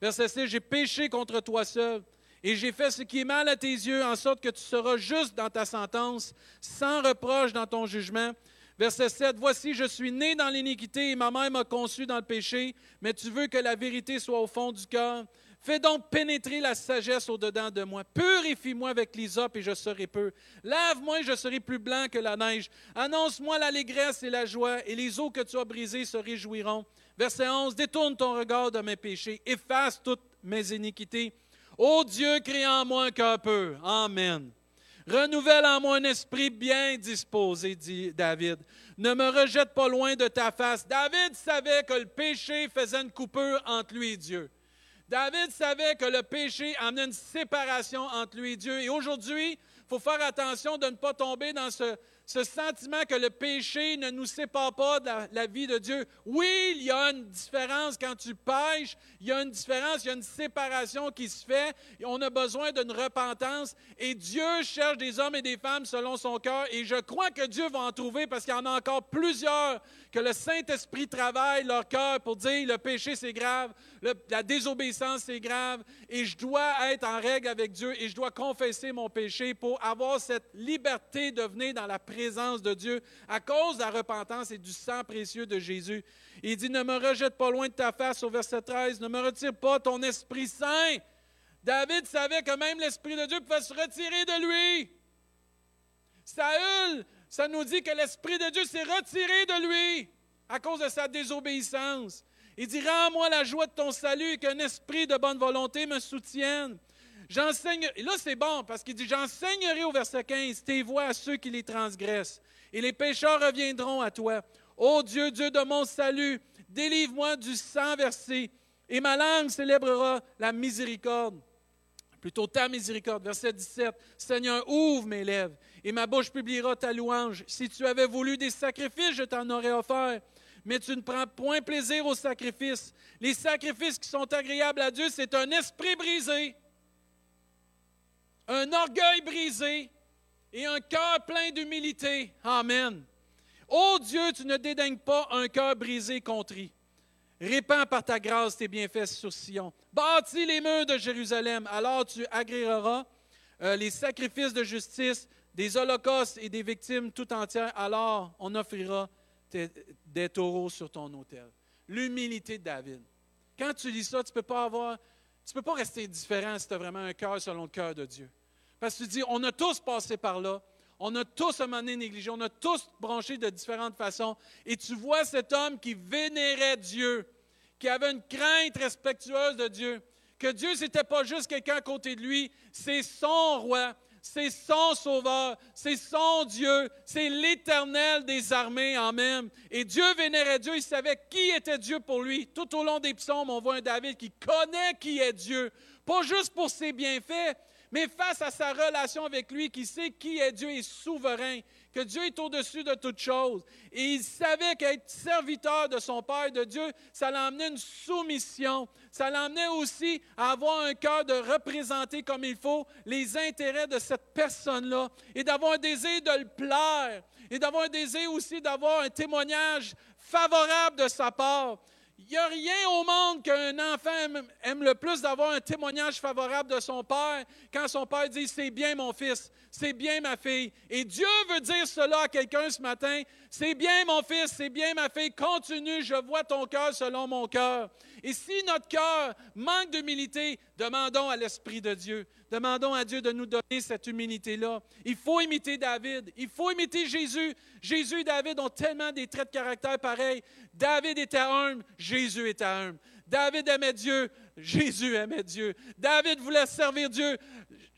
Verset 6, « J'ai péché contre toi seul, et j'ai fait ce qui est mal à tes yeux, en sorte que tu seras juste dans ta sentence, sans reproche dans ton jugement. » Verset 7, « Voici, je suis né dans l'iniquité, et ma mère m'a conçu dans le péché, mais tu veux que la vérité soit au fond du cœur. Fais donc pénétrer la sagesse au-dedans de moi. Purifie-moi avec l'hysope et je serai peu. Lave-moi et je serai plus blanc que la neige. Annonce-moi l'allégresse et la joie, et les eaux que tu as brisées se réjouiront. » Verset 11, « Détourne ton regard de mes péchés, efface toutes mes iniquités. Ô Dieu, crée en moi un cœur pur. Amen. Renouvelle en moi un esprit bien disposé, dit David. Ne me rejette pas loin de ta face. » David savait que le péché faisait une coupure entre lui et Dieu. David savait que le péché amenait une séparation entre lui et Dieu. Et aujourd'hui, il faut faire attention de ne pas tomber dans ce sentiment que le péché ne nous sépare pas de la vie de Dieu. Oui, il y a une différence quand tu pèches, il y a une différence, il y a une séparation qui se fait. On a besoin d'une repentance et Dieu cherche des hommes et des femmes selon son cœur. Et je crois que Dieu va en trouver parce qu'il y en a encore plusieurs que le Saint-Esprit travaille leur cœur pour dire « le péché c'est grave, la désobéissance c'est grave et je dois être en règle avec Dieu et je dois confesser mon péché pour avoir cette liberté de venir dans la présence de Dieu à cause de la repentance et du sang précieux de Jésus. » Il dit « Ne me rejette pas loin de ta face » au verset 13. « Ne me retire pas ton Esprit Saint. » David savait que même l'Esprit de Dieu pouvait se retirer de lui. Saül, ça nous dit que l'Esprit de Dieu s'est retiré de lui à cause de sa désobéissance. Il dit « Rends-moi la joie de ton salut et qu'un esprit de bonne volonté me soutienne. » J'enseigne, et là c'est bon, parce qu'il dit « J'enseignerai au verset 15 tes voies à ceux qui les transgressent, et les pécheurs reviendront à toi. Ô Dieu, Dieu de mon salut, délivre-moi du sang versé, et ma langue célébrera la miséricorde, plutôt ta miséricorde. » Verset 17, « Seigneur, ouvre mes lèvres, et ma bouche publiera ta louange. Si tu avais voulu des sacrifices, je t'en aurais offert. » Mais tu ne prends point plaisir aux sacrifices. Les sacrifices qui sont agréables à Dieu, c'est un esprit brisé, un orgueil brisé et un cœur plein d'humilité. Amen. Ô Dieu, tu ne dédaignes pas un cœur brisé, contrit. Répands par ta grâce tes bienfaits sur Sion. Bâtis les murs de Jérusalem, alors tu agréeras les sacrifices de justice, des holocaustes et des victimes tout entières, alors on offrira des taureaux sur ton autel. L'humilité de David. Quand tu lis ça, tu ne peux pas rester indifférent si tu as vraiment un cœur selon le cœur de Dieu. Parce que tu dis, on a tous passé par là, on a tous à un moment donné négligé, on a tous branché de différentes façons. Et tu vois cet homme qui vénérait Dieu, qui avait une crainte respectueuse de Dieu, que Dieu, ce n'était pas juste quelqu'un à côté de lui, c'est son roi. C'est son Sauveur, c'est son Dieu, c'est l'Éternel des armées en même. Et Dieu vénérait Dieu, il savait qui était Dieu pour lui. Tout au long des psaumes, on voit un David qui connaît qui est Dieu. Pas juste pour ses bienfaits, mais face à sa relation avec lui, qui sait qui est Dieu et souverain, que Dieu est au-dessus de toutes choses. Et il savait qu'être serviteur de son Père, de Dieu, ça l'emmenait une soumission. Ça l'emmenait aussi à avoir un cœur de représenter comme il faut les intérêts de cette personne-là et d'avoir un désir de le plaire et d'avoir un désir aussi d'avoir un témoignage favorable de sa part. Il n'y a rien au monde qu'un enfant aime le plus d'avoir un témoignage favorable de son père quand son père dit « C'est bien mon fils, c'est bien ma fille ». Et Dieu veut dire cela à quelqu'un ce matin. « C'est bien mon fils, c'est bien ma fille, continue, je vois ton cœur selon mon cœur ». Et si notre cœur manque d'humilité, demandons à l'Esprit de Dieu. Demandons à Dieu de nous donner cette humilité-là. Il faut imiter David. Il faut imiter Jésus. Jésus et David ont tellement des traits de caractère pareils. David était humble. Jésus était humble. David aimait Dieu. Jésus aimait Dieu. David voulait servir Dieu.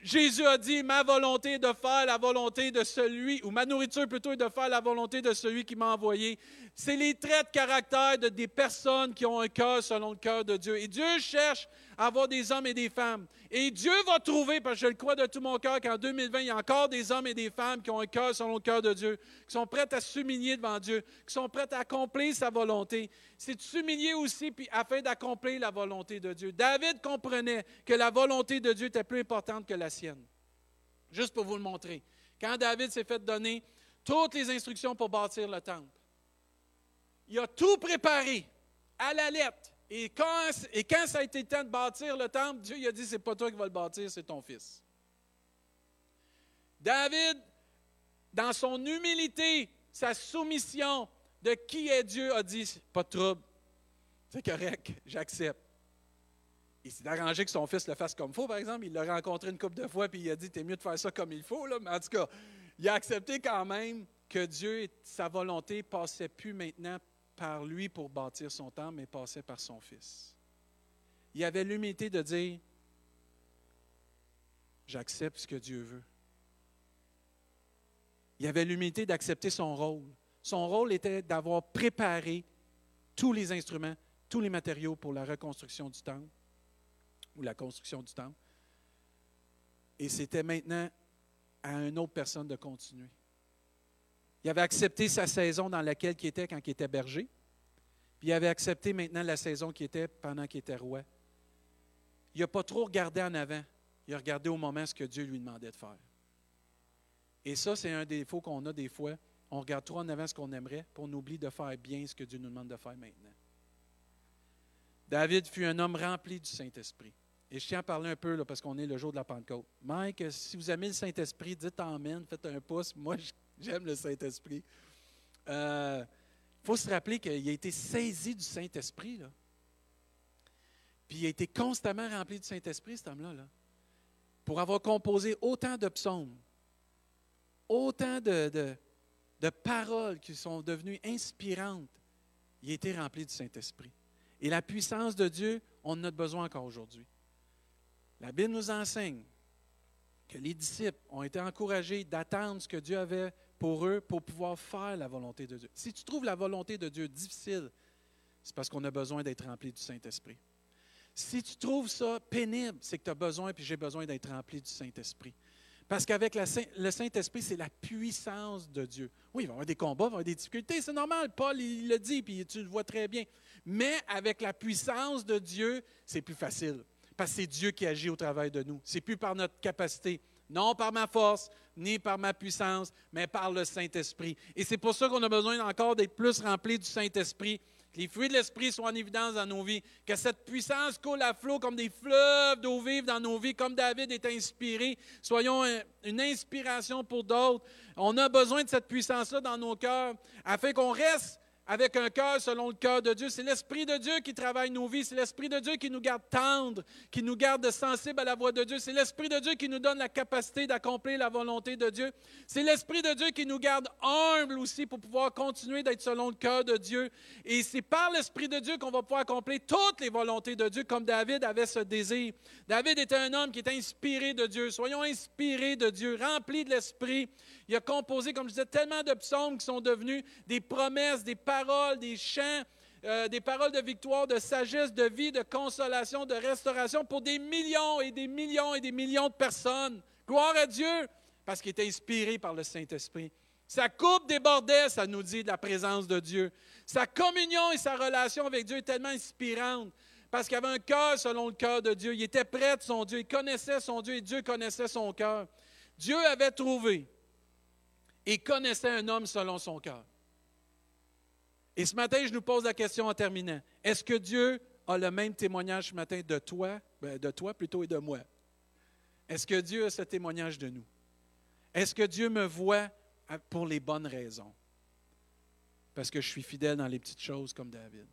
Jésus a dit, « Ma volonté est de faire la volonté de celui, ou ma nourriture plutôt est de faire la volonté de celui qui m'a envoyé. » C'est les traits de caractère des personnes qui ont un cœur selon le cœur de Dieu. Et Dieu cherche à avoir des hommes et des femmes. Et Dieu va trouver, parce que je le crois de tout mon cœur, qu'en 2020, il y a encore des hommes et des femmes qui ont un cœur selon le cœur de Dieu, qui sont prêts à s'humilier devant Dieu, qui sont prêts à accomplir sa volonté. C'est de s'humilier aussi puis afin d'accomplir la volonté de Dieu. David comprenait que la volonté de Dieu était plus importante que la sienne. Juste pour vous le montrer. Quand David s'est fait donner toutes les instructions pour bâtir le temple, il a tout préparé à la lettre. Et quand ça a été le temps de bâtir le temple, Dieu il a dit, c'est pas toi qui vas le bâtir, c'est ton fils. David, dans son humilité, sa soumission de qui est Dieu, a dit, pas de trouble, c'est correct, j'accepte. Il s'est arrangé que son fils le fasse comme il faut, par exemple. Il l'a rencontré une couple de fois, puis il a dit, t'es mieux de faire ça comme il faut, là. Mais en tout cas, il a accepté quand même que Dieu, sa volonté, ne passait plus maintenant par lui pour bâtir son temple, mais passait par son fils. Il avait l'humilité de dire, j'accepte ce que Dieu veut. Il avait l'humilité d'accepter son rôle. Son rôle était d'avoir préparé tous les instruments, tous les matériaux pour la reconstruction du temple, ou la construction du temple. Et c'était maintenant à une autre personne de continuer. Il avait accepté sa saison dans laquelle il était quand il était berger, puis il avait accepté maintenant la saison qu'il était pendant qu'il était roi. Il n'a pas trop regardé en avant, il a regardé au moment ce que Dieu lui demandait de faire. Et ça, c'est un défaut qu'on a des fois. On regarde trop en avant ce qu'on aimerait, puis on oublie de faire bien ce que Dieu nous demande de faire maintenant. David fut un homme rempli du Saint-Esprit. Et je tiens à parler un peu, là, parce qu'on est le jour de la Pentecôte. Mike, si vous aimez le Saint-Esprit, dites amen, faites un pouce. Moi, j'aime le Saint-Esprit. Il faut se rappeler qu'il a été saisi du Saint-Esprit, là. Puis il a été constamment rempli du Saint-Esprit, cet homme-là, là, pour avoir composé autant de psaumes, autant de paroles qui sont devenues inspirantes. Il a été rempli du Saint-Esprit. Et la puissance de Dieu, on en a besoin encore aujourd'hui. La Bible nous enseigne que les disciples ont été encouragés d'attendre ce que Dieu avait pour eux pour pouvoir faire la volonté de Dieu. Si tu trouves la volonté de Dieu difficile, c'est parce qu'on a besoin d'être rempli du Saint-Esprit. Si tu trouves ça pénible, c'est que tu as besoin, puis j'ai besoin d'être rempli du Saint-Esprit. Parce qu'avec le Saint-Esprit, c'est la puissance de Dieu. Oui, il va y avoir des combats, il va y avoir des difficultés, c'est normal. Paul, il le dit, puis tu le vois très bien. Mais avec la puissance de Dieu, c'est plus facile. Parce que c'est Dieu qui agit au travers de nous. C'est plus par notre capacité, non par ma force, ni par ma puissance, mais par le Saint-Esprit. Et c'est pour ça qu'on a besoin encore d'être plus remplis du Saint-Esprit. Que les fruits de l'Esprit soient en évidence dans nos vies, que cette puissance coule à flot comme des fleuves d'eau vive dans nos vies, comme David est inspiré. Soyons une inspiration pour d'autres. On a besoin de cette puissance-là dans nos cœurs, afin qu'on reste avec un cœur selon le cœur de Dieu. C'est l'Esprit de Dieu qui travaille nos vies. C'est l'Esprit de Dieu qui nous garde tendres, qui nous garde sensibles à la voix de Dieu. C'est l'Esprit de Dieu qui nous donne la capacité d'accomplir la volonté de Dieu. C'est l'Esprit de Dieu qui nous garde humbles aussi pour pouvoir continuer d'être selon le cœur de Dieu. Et c'est par l'Esprit de Dieu qu'on va pouvoir accomplir toutes les volontés de Dieu, comme David avait ce désir. David était un homme qui était inspiré de Dieu. Soyons inspirés de Dieu, remplis de l'Esprit. Il a composé, comme je disais, tellement de psaumes qui sont devenus des promesses, des paroles, des chants, des paroles de victoire, de sagesse, de vie, de consolation, de restauration pour des millions et des millions et des millions de personnes. Gloire à Dieu, parce qu'il était inspiré par le Saint-Esprit. Sa coupe débordait, ça nous dit, de la présence de Dieu. Sa communion et sa relation avec Dieu est tellement inspirante, parce qu'il avait un cœur selon le cœur de Dieu. Il était près de son Dieu, il connaissait son Dieu et Dieu connaissait son cœur. Dieu avait trouvé et connaissait un homme selon son cœur. Et ce matin, je nous pose la question en terminant. Est-ce que Dieu a le même témoignage ce matin de toi et de moi? Est-ce que Dieu a ce témoignage de nous? Est-ce que Dieu me voit pour les bonnes raisons? Parce que je suis fidèle dans les petites choses comme David.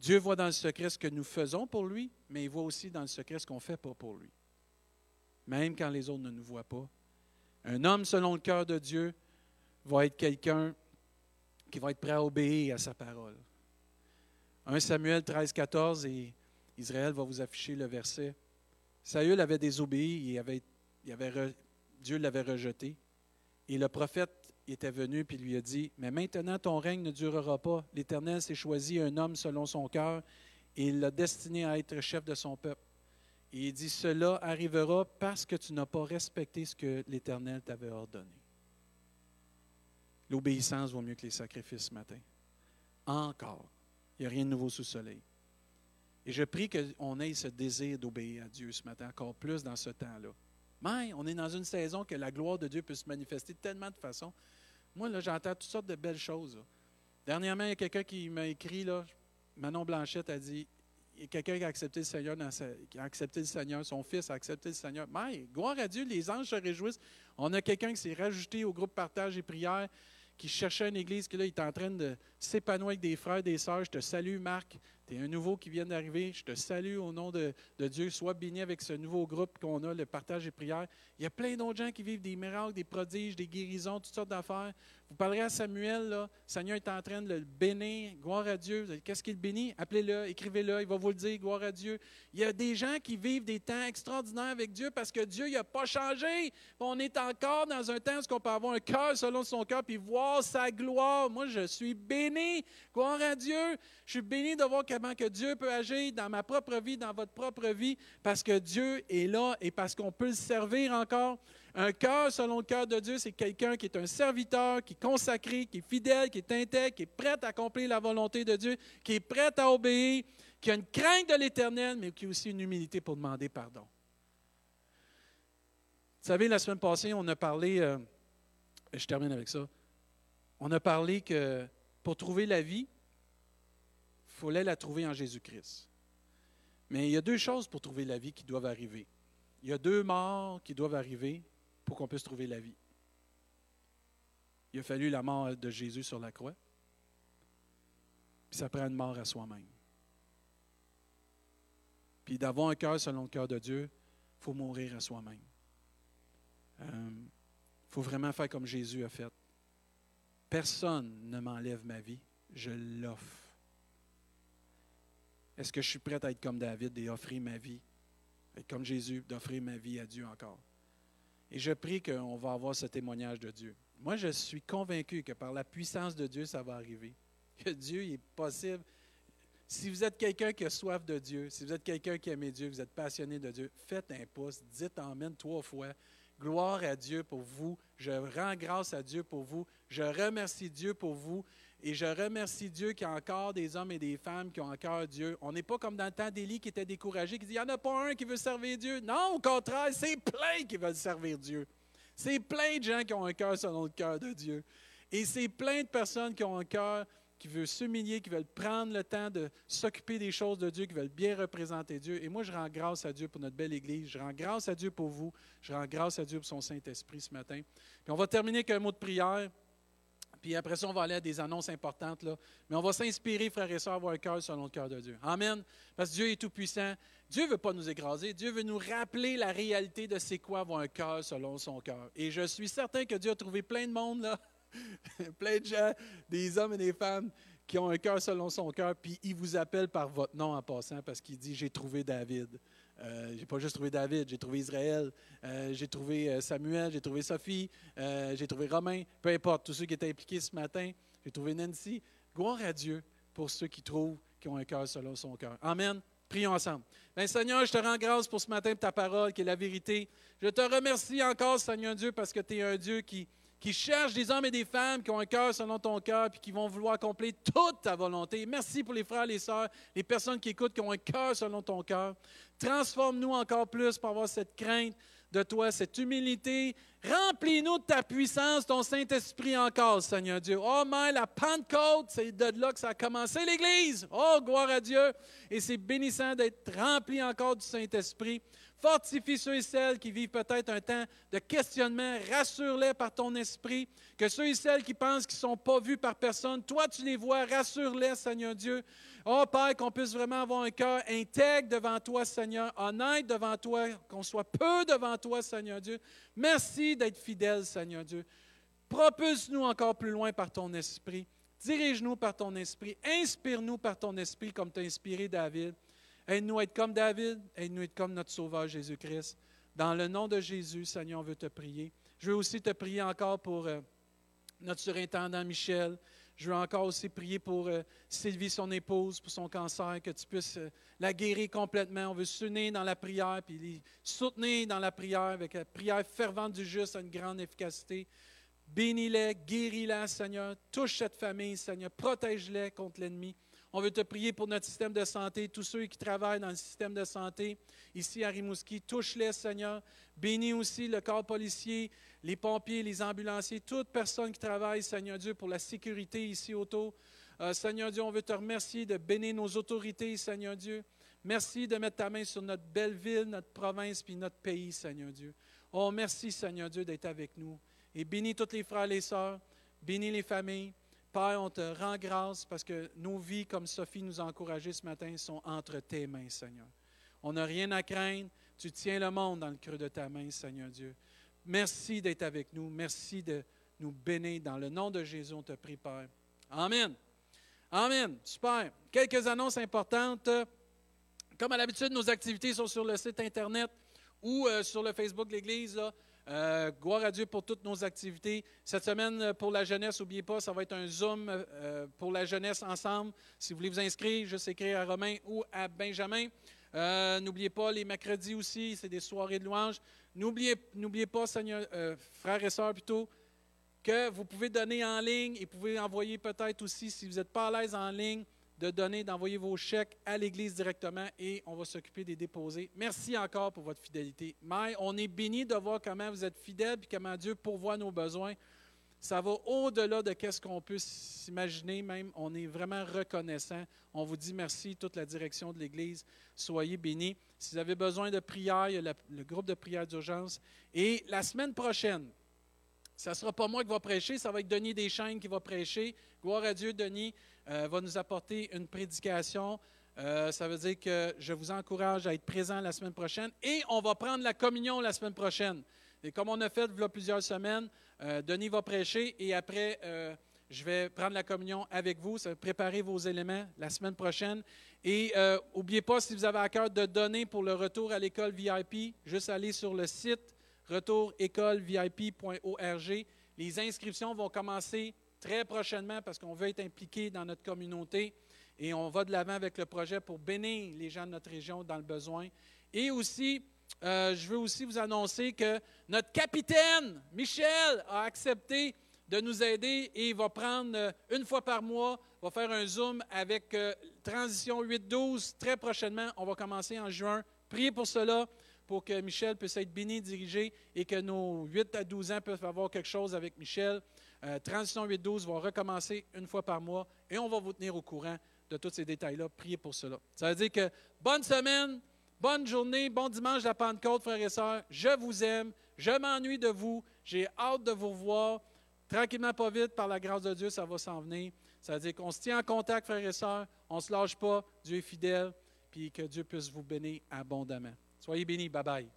Dieu voit dans le secret ce que nous faisons pour lui, mais il voit aussi dans le secret ce qu'on ne fait pas pour lui. Même quand les autres ne nous voient pas. Un homme selon le cœur de Dieu va être quelqu'un qui va être prêt à obéir à sa parole. 1 Samuel 13-14, et Israël va vous afficher le verset. Saül avait désobéi, Dieu l'avait rejeté. Et le prophète était venu et lui a dit, « Mais maintenant, ton règne ne durera pas. L'Éternel s'est choisi un homme selon son cœur, et il l'a destiné à être chef de son peuple. » Et il dit, « Cela arrivera parce que tu n'as pas respecté ce que l'Éternel t'avait ordonné. » L'obéissance vaut mieux que les sacrifices ce matin. Encore. Il n'y a rien de nouveau sous le soleil. Et je prie qu'on ait ce désir d'obéir à Dieu ce matin, encore plus dans ce temps-là. Mais on est dans une saison que la gloire de Dieu peut se manifester de tellement de façons. Moi, là, j'entends toutes sortes de belles choses. Là. Dernièrement, il y a quelqu'un qui m'a écrit, là, Manon Blanchette a dit, il y a quelqu'un qui a accepté le Seigneur, son fils a accepté le Seigneur. Mais gloire à Dieu, les anges se réjouissent. On a quelqu'un qui s'est rajouté au groupe partage et prière, qui cherchait une église, qui là, il est en train de s'épanouir avec des frères, des sœurs. Je te salue, Marc. Tu es un nouveau qui vient d'arriver. Je te salue au nom de Dieu. Sois béni avec ce nouveau groupe qu'on a, le partage et prière. Il y a plein d'autres gens qui vivent des miracles, des prodiges, des guérisons, toutes sortes d'affaires. Vous parlerez à Samuel, là. Le Seigneur est en train de le bénir. Gloire à Dieu. Qu'est-ce qu'il bénit? Appelez-le, écrivez-le. Il va vous le dire. Gloire à Dieu. Il y a des gens qui vivent des temps extraordinaires avec Dieu parce que Dieu n'a pas changé. On est encore dans un temps où on peut avoir un cœur selon son cœur puis voir sa gloire. Moi, je suis béni. Gloire à Dieu. Je suis béni de voir comment que Dieu peut agir dans ma propre vie, dans votre propre vie, parce que Dieu est là et parce qu'on peut le servir encore. Un cœur, selon le cœur de Dieu, c'est quelqu'un qui est un serviteur, qui est consacré, qui est fidèle, qui est intègre, qui est prêt à accomplir la volonté de Dieu, qui est prêt à obéir, qui a une crainte de l'Éternel, mais qui a aussi une humilité pour demander pardon. Vous savez, la semaine passée, on a parlé, je termine avec ça, on a parlé que pour trouver la vie, il fallait la trouver en Jésus-Christ. Mais il y a deux choses pour trouver la vie qui doivent arriver. Il y a deux morts qui doivent arriver pour qu'on puisse trouver la vie. Il a fallu la mort de Jésus sur la croix. Puis ça prend une mort à soi-même. Puis d'avoir un cœur selon le cœur de Dieu, il faut mourir à soi-même. Il faut vraiment faire comme Jésus a fait. Personne ne m'enlève ma vie, je l'offre. Est-ce que je suis prêt à être comme David et offrir ma vie, être comme Jésus, d'offrir ma vie à Dieu encore? Et je prie qu'on va avoir ce témoignage de Dieu. Moi, je suis convaincu que par la puissance de Dieu, ça va arriver. Que Dieu est possible. Si vous êtes quelqu'un qui a soif de Dieu, si vous êtes quelqu'un qui aime Dieu, vous êtes passionné de Dieu, faites un pouce, dites amen 3 fois. Gloire à Dieu pour vous. Je rends grâce à Dieu pour vous. Je remercie Dieu pour vous. Et je remercie Dieu qu'il y a encore des hommes et des femmes qui ont encore Dieu. On n'est pas comme dans le temps d'Élie qui était découragé, qui dit « Il n'y en a pas un qui veut servir Dieu. » Non, au contraire, c'est plein qui veulent servir Dieu. C'est plein de gens qui ont un cœur selon le cœur de Dieu. Et c'est plein de personnes qui ont un cœur qui veut s'humilier, qui veulent prendre le temps de s'occuper des choses de Dieu, qui veulent bien représenter Dieu. Et moi, je rends grâce à Dieu pour notre belle Église. Je rends grâce à Dieu pour vous. Je rends grâce à Dieu pour son Saint-Esprit ce matin. Puis on va terminer avec un mot de prière. Puis après ça, on va aller à des annonces importantes, là. Mais on va s'inspirer, frères et sœurs, à avoir un cœur selon le cœur de Dieu. Amen. Parce que Dieu est tout-puissant. Dieu ne veut pas nous écraser. Dieu veut nous rappeler la réalité de c'est quoi avoir un cœur selon son cœur. Et je suis certain que Dieu a trouvé plein de monde, là, plein de gens, des hommes et des femmes qui ont un cœur selon son cœur. Puis il vous appelle par votre nom en passant parce qu'il dit « J'ai trouvé David ». Je n'ai pas juste trouvé David, j'ai trouvé Israël, j'ai trouvé Samuel, j'ai trouvé Sophie, j'ai trouvé Romain, peu importe, tous ceux qui étaient impliqués ce matin, j'ai trouvé Nancy. Gloire à Dieu pour ceux qui trouvent, qui ont un cœur selon son cœur. Amen. Prions ensemble. Bien, Seigneur, je te rends grâce pour ce matin, pour ta parole qui est la vérité. Je te remercie encore, Seigneur Dieu, parce que tu es un Dieu qui cherche des hommes et des femmes qui ont un cœur selon ton cœur puis qui vont vouloir accomplir toute ta volonté. Merci pour les frères, les sœurs, les personnes qui écoutent, qui ont un cœur selon ton cœur. Transforme-nous encore plus pour avoir cette crainte de toi, cette humilité. Remplis-nous de ta puissance, ton Saint-Esprit encore, Seigneur Dieu. Oh, mais la Pentecôte, c'est de là que ça a commencé l'Église. Oh, gloire à Dieu. Et c'est bénissant d'être rempli encore du Saint-Esprit. Fortifie ceux et celles qui vivent peut-être un temps de questionnement. Rassure-les par ton esprit. Que ceux et celles qui pensent qu'ils ne sont pas vus par personne, toi, tu les vois. Rassure-les, Seigneur Dieu. Oh, Père, qu'on puisse vraiment avoir un cœur intègre devant toi, Seigneur, honnête devant toi, qu'on soit peu devant toi, Seigneur Dieu. Merci d'être fidèle, Seigneur Dieu. Propulse-nous encore plus loin par ton esprit. Dirige-nous par ton esprit. Inspire-nous par ton esprit comme tu as inspiré David. Aide-nous à être comme David, aide-nous à être comme notre Sauveur Jésus-Christ. Dans le nom de Jésus, Seigneur, on veut te prier. Je veux aussi te prier encore pour notre surintendant Michel. Je veux encore aussi prier pour Sylvie, son épouse, pour son cancer, que tu puisses la guérir complètement. On veut s'unir dans la prière, puis les soutenir dans la prière, avec la prière fervente du juste à une grande efficacité. Bénis-les, guéris-les, Seigneur. Touche cette famille, Seigneur. Protège-les contre l'ennemi. On veut te prier pour notre système de santé, tous ceux qui travaillent dans le système de santé ici à Rimouski. Touche-les, Seigneur. Bénis aussi le corps policier, les pompiers, les ambulanciers, toute personne qui travaille, Seigneur Dieu, pour la sécurité ici autour. Seigneur Dieu, on veut te remercier de bénir nos autorités, Seigneur Dieu. Merci de mettre ta main sur notre belle ville, notre province, puis notre pays, Seigneur Dieu. Oh, merci, Seigneur Dieu, d'être avec nous. Et bénis tous les frères et les sœurs, bénis les familles. Père, on te rend grâce parce que nos vies, comme Sophie nous a encouragés ce matin, sont entre tes mains, Seigneur. On n'a rien à craindre. Tu tiens le monde dans le creux de ta main, Seigneur Dieu. Merci d'être avec nous. Merci de nous bénir. Dans le nom de Jésus, on te prie, Père. Amen. Amen. Super. Quelques annonces importantes. Comme à l'habitude, nos activités sont sur le site Internet ou sur le Facebook de l'Église. Là. Gloire à Dieu pour toutes nos activités. Cette semaine, pour la jeunesse, n'oubliez pas, ça va être un Zoom pour la jeunesse ensemble. Si vous voulez vous inscrire, juste écrire à Romain ou à Benjamin. N'oubliez pas, les mercredis aussi, c'est des soirées de louange. N'oubliez pas, frères et sœurs plutôt, que vous pouvez donner en ligne et pouvez envoyer peut-être aussi, si vous n'êtes pas à l'aise en ligne, d'envoyer vos chèques à l'Église directement et on va s'occuper des déposés. Merci encore pour votre fidélité. Mais on est bénis de voir comment vous êtes fidèles et comment Dieu pourvoit nos besoins. Ça va au-delà de ce qu'on peut s'imaginer même. On est vraiment reconnaissant. On vous dit merci, toute la direction de l'Église. Soyez bénis. Si vous avez besoin de prière, il y a le groupe de prière d'urgence. Et la semaine prochaine, ça ne sera pas moi qui va prêcher, ça va être Denis Deschaines qui va prêcher. Gloire à Dieu, Denis va nous apporter une prédication. Ça veut dire que je vous encourage à être présent la semaine prochaine. Et on va prendre la communion la semaine prochaine. Et comme on a fait il y a plusieurs semaines, Denis va prêcher et après, je vais prendre la communion avec vous. Ça va préparer vos éléments la semaine prochaine. Et n'oubliez pas, si vous avez à cœur de donner pour le retour à l'école VIP, juste aller sur le site retour-école-vip.org. Les inscriptions vont commencer très prochainement parce qu'on veut être impliqué dans notre communauté et on va de l'avant avec le projet pour bénir les gens de notre région dans le besoin. Et aussi, je veux aussi vous annoncer que notre capitaine, Michel, a accepté de nous aider et il va prendre une fois par mois, va faire un Zoom avec Transition 8-12 très prochainement. On va commencer en juin. Priez pour cela, pour que Michel puisse être béni, dirigé et que nos 8 à 12 ans peuvent avoir quelque chose avec Michel. Transition 8-12 va recommencer une fois par mois et on va vous tenir au courant de tous ces détails-là. Priez pour cela. Ça veut dire que bonne semaine, bonne journée, bon dimanche de la Pentecôte, frères et sœurs. Je vous aime, je m'ennuie de vous, j'ai hâte de vous revoir. Tranquillement, pas vite, par la grâce de Dieu, ça va s'en venir. Ça veut dire qu'on se tient en contact, frères et sœurs, on ne se lâche pas, Dieu est fidèle, puis que Dieu puisse vous bénir abondamment. Soyez bénis. Bye-bye.